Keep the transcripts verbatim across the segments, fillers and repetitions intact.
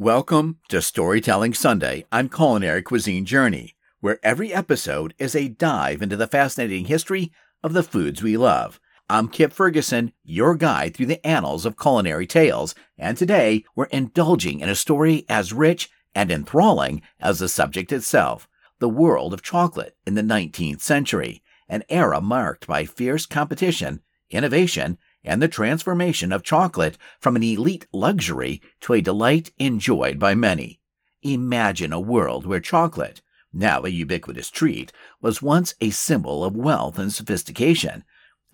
Welcome to Storytelling Sunday on Culinary Cuisine Journey, where every episode is a dive into the fascinating history of the foods we love. I'm Kip Ferguson, your guide through the annals of culinary tales, and today we're indulging in a story as rich and enthralling as the subject itself, the world of chocolate in the nineteenth century, an era marked by fierce competition, innovation, and the transformation of chocolate from an elite luxury to a delight enjoyed by many. Imagine a world where chocolate, now a ubiquitous treat, was once a symbol of wealth and sophistication,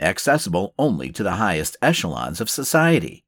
accessible only to the highest echelons of society.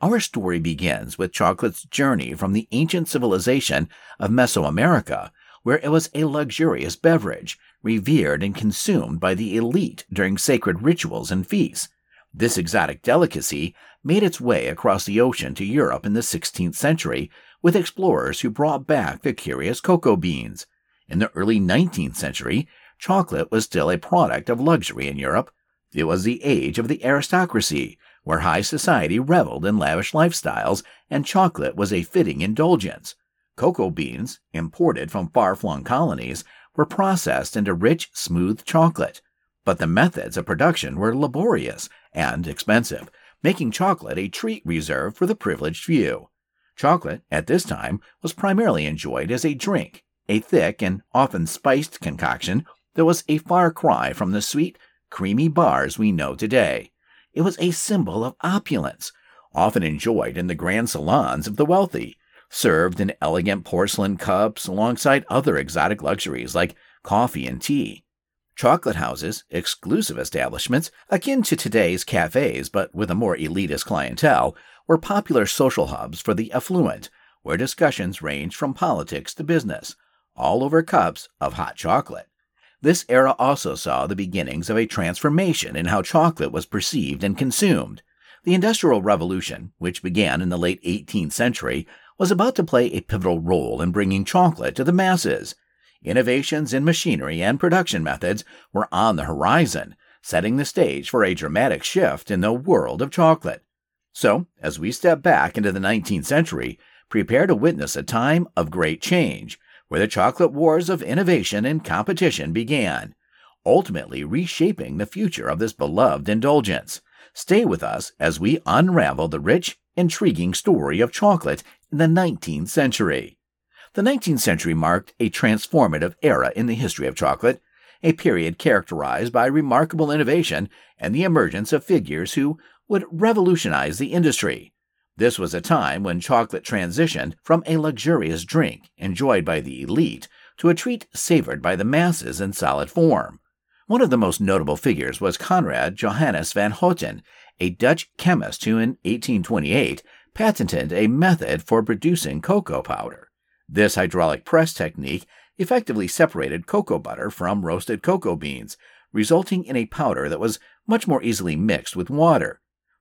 Our story begins with chocolate's journey from the ancient civilization of Mesoamerica, where it was a luxurious beverage, revered and consumed by the elite during sacred rituals and feasts. This exotic delicacy made its way across the ocean to Europe in the sixteenth century with explorers who brought back the curious cocoa beans. In the early nineteenth century, chocolate was still a product of luxury in Europe. It was the age of the aristocracy, where high society reveled in lavish lifestyles, and chocolate was a fitting indulgence. Cocoa beans, imported from far-flung colonies, were processed into rich, smooth chocolate. But the methods of production were laborious and expensive, making chocolate a treat reserved for the privileged few. Chocolate, at this time, was primarily enjoyed as a drink, a thick and often spiced concoction that was a far cry from the sweet, creamy bars we know today. It was a symbol of opulence, often enjoyed in the grand salons of the wealthy, served in elegant porcelain cups alongside other exotic luxuries like coffee and tea. Chocolate houses, exclusive establishments, akin to today's cafes but with a more elitist clientele, were popular social hubs for the affluent, where discussions ranged from politics to business, all over cups of hot chocolate. This era also saw the beginnings of a transformation in how chocolate was perceived and consumed. The Industrial Revolution, which began in the late eighteenth century, was about to play a pivotal role in bringing chocolate to the masses. Innovations in machinery and production methods were on the horizon, setting the stage for a dramatic shift in the world of chocolate. So, as we step back into the nineteenth century, prepare to witness a time of great change, where the chocolate wars of innovation and competition began, ultimately reshaping the future of this beloved indulgence. Stay with us as we unravel the rich, intriguing story of chocolate in the nineteenth century. The nineteenth century marked a transformative era in the history of chocolate, a period characterized by remarkable innovation and the emergence of figures who would revolutionize the industry. This was a time when chocolate transitioned from a luxurious drink enjoyed by the elite to a treat savored by the masses in solid form. One of the most notable figures was Coenraad Johannes van Houten, a Dutch chemist who in eighteen twenty-eight patented a method for producing cocoa powder. This hydraulic press technique effectively separated cocoa butter from roasted cocoa beans, resulting in a powder that was much more easily mixed with water.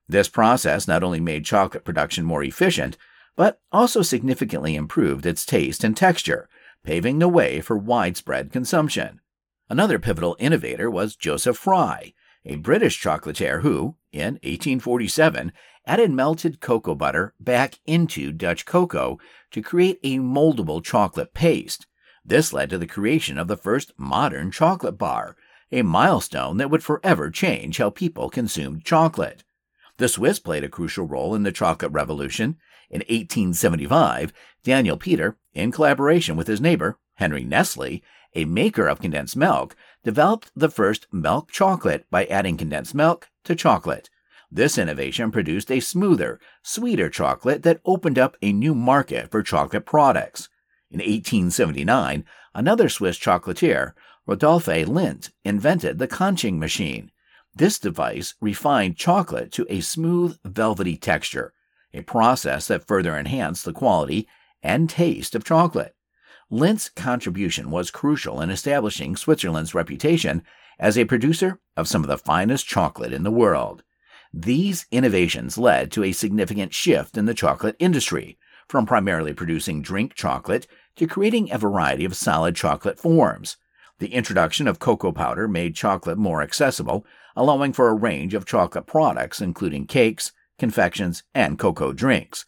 This process not only made chocolate production more efficient, but also significantly improved its taste and texture, paving the way for widespread consumption. Another pivotal innovator was Joseph Fry, a British chocolatier who, in eighteen forty-seven, added melted cocoa butter back into Dutch cocoa to create a moldable chocolate paste. This led to the creation of the first modern chocolate bar, a milestone that would forever change how people consumed chocolate. The Swiss played a crucial role in the chocolate revolution. In eighteen seventy-five, Daniel Peter, in collaboration with his neighbor, Henri Nestlé, a maker of condensed milk, developed the first milk chocolate by adding condensed milk to chocolate. This innovation produced a smoother, sweeter chocolate that opened up a new market for chocolate products. In eighteen seventy-nine, another Swiss chocolatier, Rodolphe Lindt, invented the conching machine. This device refined chocolate to a smooth, velvety texture, a process that further enhanced the quality and taste of chocolate. Lindt's contribution was crucial in establishing Switzerland's reputation as a producer of some of the finest chocolate in the world. These innovations led to a significant shift in the chocolate industry, from primarily producing drink chocolate to creating a variety of solid chocolate forms. The introduction of cocoa powder made chocolate more accessible, allowing for a range of chocolate products including cakes, confections, and cocoa drinks.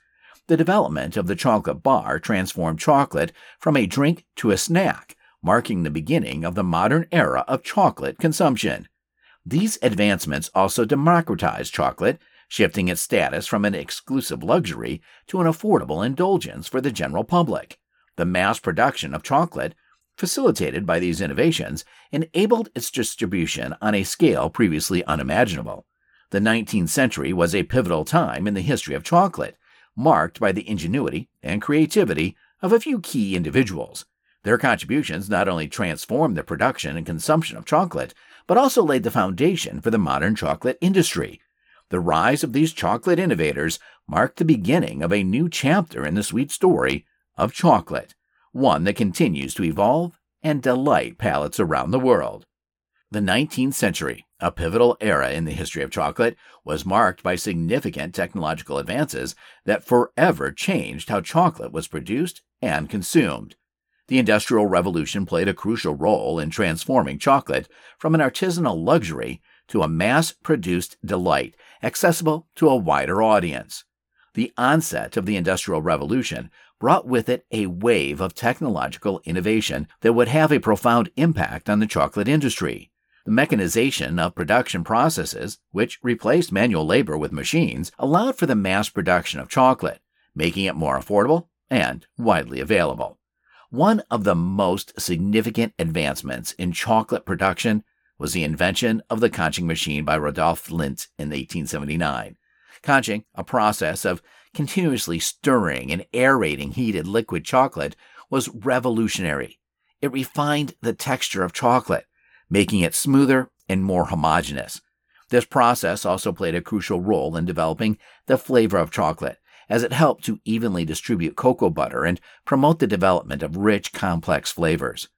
The development of the chocolate bar transformed chocolate from a drink to a snack, marking the beginning of the modern era of chocolate consumption. These advancements also democratized chocolate, shifting its status from an exclusive luxury to an affordable indulgence for the general public. The mass production of chocolate, facilitated by these innovations, enabled its distribution on a scale previously unimaginable. The nineteenth century was a pivotal time in the history of chocolate, marked by the ingenuity and creativity of a few key individuals. Their contributions not only transformed the production and consumption of chocolate, but also laid the foundation for the modern chocolate industry. The rise of these chocolate innovators marked the beginning of a new chapter in the sweet story of chocolate, one that continues to evolve and delight palates around the world. The nineteenth century, a pivotal era in the history of chocolate, was marked by significant technological advances that forever changed how chocolate was produced and consumed. The Industrial Revolution played a crucial role in transforming chocolate from an artisanal luxury to a mass-produced delight accessible to a wider audience. The onset of the Industrial Revolution brought with it a wave of technological innovation that would have a profound impact on the chocolate industry. The mechanization of production processes, which replaced manual labor with machines, allowed for the mass production of chocolate, making it more affordable and widely available. One of the most significant advancements in chocolate production was the invention of the conching machine by Rodolphe Lindt in eighteen seventy-nine. Conching, a process of continuously stirring and aerating heated liquid chocolate, was revolutionary. It refined the texture of chocolate, making it smoother and more homogeneous. This process also played a crucial role in developing the flavor of chocolate, as it helped to evenly distribute cocoa butter and promote the development of rich, complex flavors.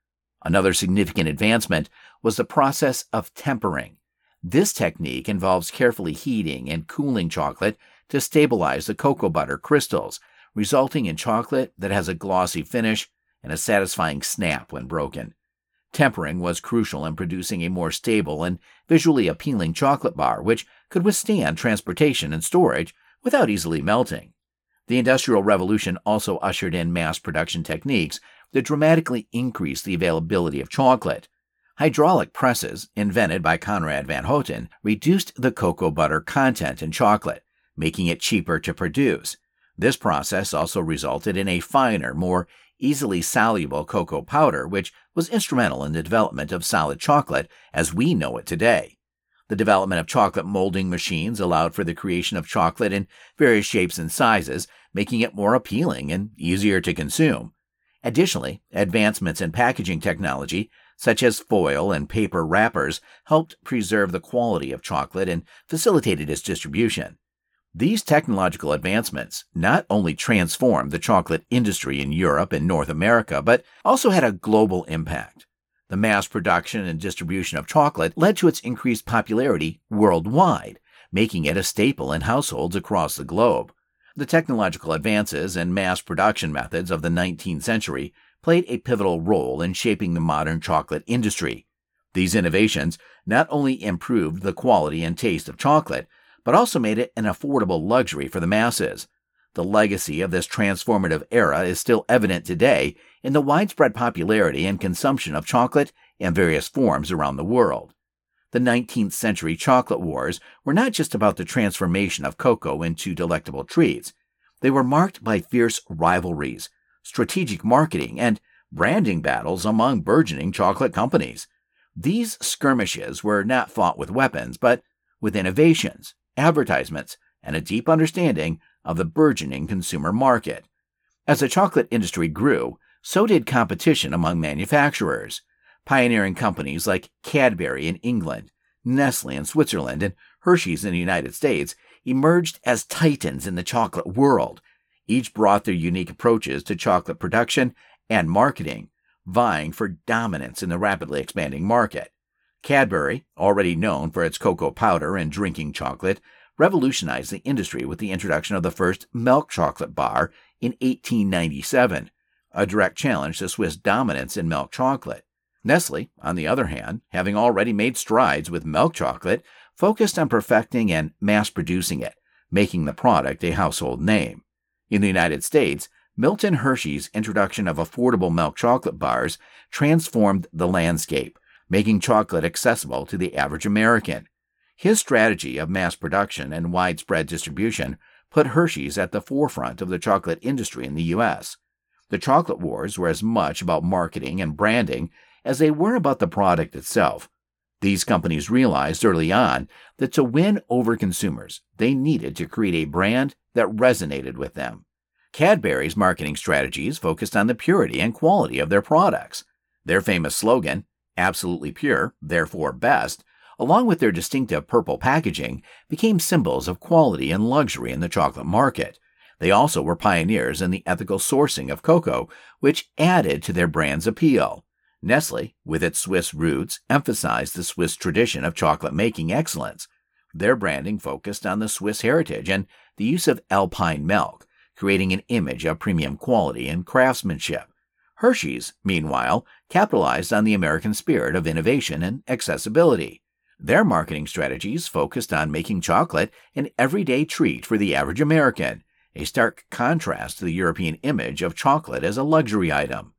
Another significant advancement was the process of tempering. This technique involves carefully heating and cooling chocolate to stabilize the cocoa butter crystals, resulting in chocolate that has a glossy finish and a satisfying snap when broken. Tempering was crucial in producing a more stable and visually appealing chocolate bar, which could withstand transportation and storage without easily melting. The Industrial Revolution also ushered in mass production techniques that dramatically increased the availability of chocolate. Hydraulic presses, invented by Coenraad van Houten, reduced the cocoa butter content in chocolate, making it cheaper to produce. This process also resulted in a finer, more easily soluble cocoa powder, which was instrumental in the development of solid chocolate as we know it today. The development of chocolate molding machines allowed for the creation of chocolate in various shapes and sizes, making it more appealing and easier to consume. Additionally, advancements in packaging technology, such as foil and paper wrappers, helped preserve the quality of chocolate and facilitated its distribution. These technological advancements not only transformed the chocolate industry in Europe and North America, but also had a global impact. The mass production and distribution of chocolate led to its increased popularity worldwide, making it a staple in households across the globe. The technological advances and mass production methods of the nineteenth century played a pivotal role in shaping the modern chocolate industry. These innovations not only improved the quality and taste of chocolate, but also made it an affordable luxury for the masses. The legacy of this transformative era is still evident today in the widespread popularity and consumption of chocolate in various forms around the world. The nineteenth century chocolate wars were not just about the transformation of cocoa into delectable treats. They were marked by fierce rivalries, strategic marketing, and branding battles among burgeoning chocolate companies. These skirmishes were not fought with weapons, but with innovations, advertisements, and a deep understanding of the burgeoning consumer market. As the chocolate industry grew, so did competition among manufacturers. Pioneering companies like Cadbury in England, Nestlé in Switzerland, and Hershey's in the United States emerged as titans in the chocolate world. Each brought their unique approaches to chocolate production and marketing, vying for dominance in the rapidly expanding market. Cadbury, already known for its cocoa powder and drinking chocolate, revolutionized the industry with the introduction of the first milk chocolate bar in eighteen ninety-seven, a direct challenge to Swiss dominance in milk chocolate. Nestlé, on the other hand, having already made strides with milk chocolate, focused on perfecting and mass-producing it, making the product a household name. In the United States, Milton Hershey's introduction of affordable milk chocolate bars transformed the landscape, making chocolate accessible to the average American. His strategy of mass production and widespread distribution put Hershey's at the forefront of the chocolate industry in the U S The chocolate wars were as much about marketing and branding as they were about the product itself. These companies realized early on that to win over consumers, they needed to create a brand that resonated with them. Cadbury's marketing strategies focused on the purity and quality of their products. Their famous slogan, "Absolutely pure, therefore best," along with their distinctive purple packaging, became symbols of quality and luxury in the chocolate market. They also were pioneers in the ethical sourcing of cocoa, which added to their brand's appeal. Nestlé, with its Swiss roots, emphasized the Swiss tradition of chocolate-making excellence. Their branding focused on the Swiss heritage and the use of alpine milk, creating an image of premium quality and craftsmanship. Hershey's, meanwhile, capitalized on the American spirit of innovation and accessibility. Their marketing strategies focused on making chocolate an everyday treat for the average American, a stark contrast to the European image of chocolate as a luxury item.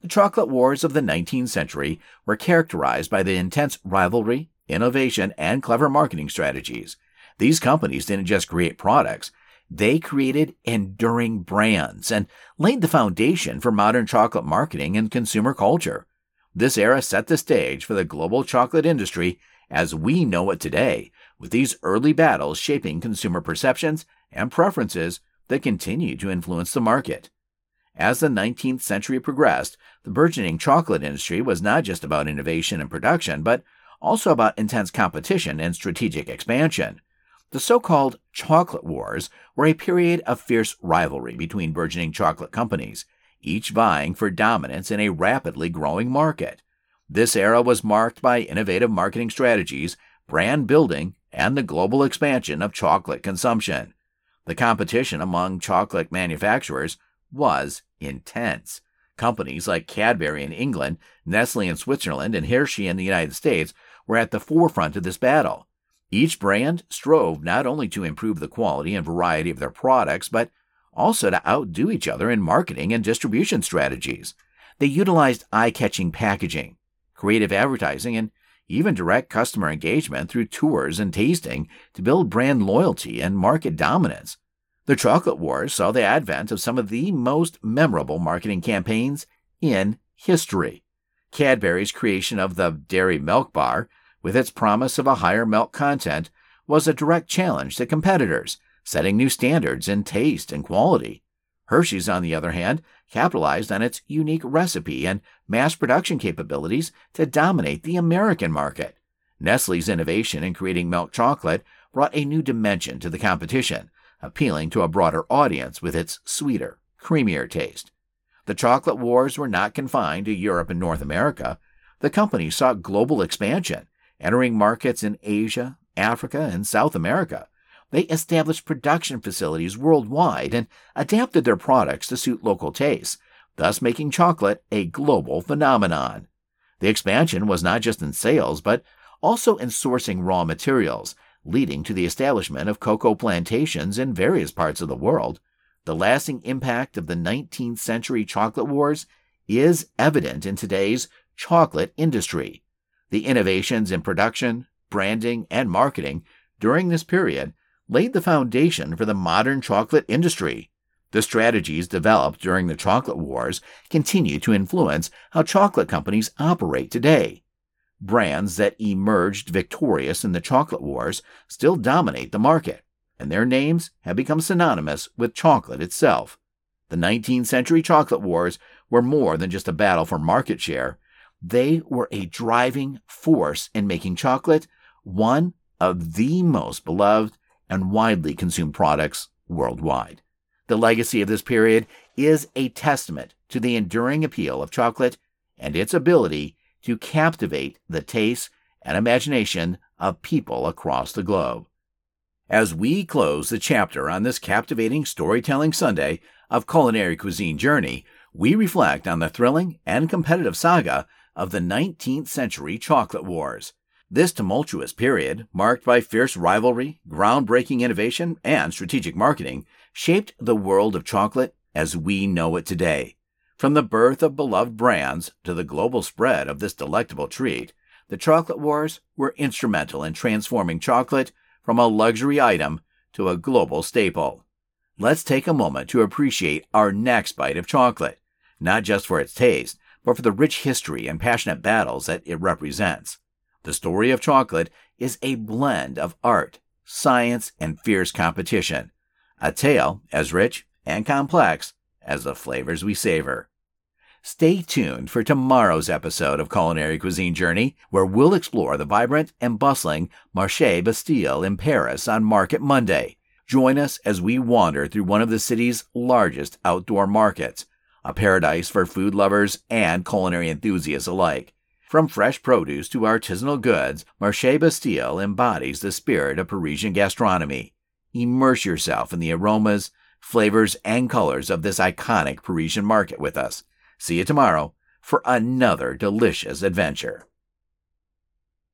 The chocolate wars of the nineteenth century were characterized by the intense rivalry, innovation, and clever marketing strategies. These companies didn't just create products, they created enduring brands and laid the foundation for modern chocolate marketing and consumer culture. This era set the stage for the global chocolate industry as we know it today, with these early battles shaping consumer perceptions and preferences that continue to influence the market. As the nineteenth century progressed, the burgeoning chocolate industry was not just about innovation and production, but also about intense competition and strategic expansion. The so-called chocolate wars were a period of fierce rivalry between burgeoning chocolate companies, each vying for dominance in a rapidly growing market. This era was marked by innovative marketing strategies, brand building, and the global expansion of chocolate consumption. The competition among chocolate manufacturers was intense. Companies like Cadbury in England, Nestlé in Switzerland, and Hershey in the United States were at the forefront of this battle. Each brand strove not only to improve the quality and variety of their products, but also to outdo each other in marketing and distribution strategies. They utilized eye-catching packaging, creative advertising, and even direct customer engagement through tours and tasting to build brand loyalty and market dominance. The chocolate wars saw the advent of some of the most memorable marketing campaigns in history. Cadbury's creation of the dairy milk bar, with its promise of a higher milk content, was a direct challenge to competitors, setting new standards in taste and quality. Hershey's, on the other hand, capitalized on its unique recipe and mass production capabilities to dominate the American market. Nestlé's innovation in creating milk chocolate brought a new dimension to the competition, appealing to a broader audience with its sweeter, creamier taste. The chocolate wars were not confined to Europe and North America. The company sought global expansion, entering markets in Asia, Africa, and South America. They established production facilities worldwide and adapted their products to suit local tastes, thus making chocolate a global phenomenon. The expansion was not just in sales, but also in sourcing raw materials, leading to the establishment of cocoa plantations in various parts of the world. The lasting impact of the nineteenth century chocolate wars is evident in today's chocolate industry. The innovations in production, branding, and marketing during this period laid the foundation for the modern chocolate industry. The strategies developed during the chocolate wars continue to influence how chocolate companies operate today. Brands that emerged victorious in the chocolate wars still dominate the market, and their names have become synonymous with chocolate itself. The nineteenth century chocolate wars were more than just a battle for market share. They were a driving force in making chocolate one of the most beloved and widely consumed products worldwide. The legacy of this period is a testament to the enduring appeal of chocolate and its ability to captivate the taste and imagination of people across the globe. As we close the chapter on this captivating Storytelling Sunday of Culinary Cuisine Journey, we reflect on the thrilling and competitive saga of the nineteenth century chocolate wars. This tumultuous period, marked by fierce rivalry, groundbreaking innovation, and strategic marketing, shaped the world of chocolate as we know it today. From the birth of beloved brands to the global spread of this delectable treat, the Chocolate Wars were instrumental in transforming chocolate from a luxury item to a global staple. Let's take a moment to appreciate our next bite of chocolate, not just for its taste, but for the rich history and passionate battles that it represents. The story of chocolate is a blend of art, science, and fierce competition, a tale as rich and complex as the flavors we savor. Stay tuned for tomorrow's episode of Culinary Cuisine Journey, where we'll explore the vibrant and bustling Marché Bastille in Paris on Market Monday. Join us as we wander through one of the city's largest outdoor markets, a paradise for food lovers and culinary enthusiasts alike. From fresh produce to artisanal goods, Marché Bastille embodies the spirit of Parisian gastronomy. Immerse yourself in the aromas, flavors, and colors of this iconic Parisian market with us. See you tomorrow for another delicious adventure.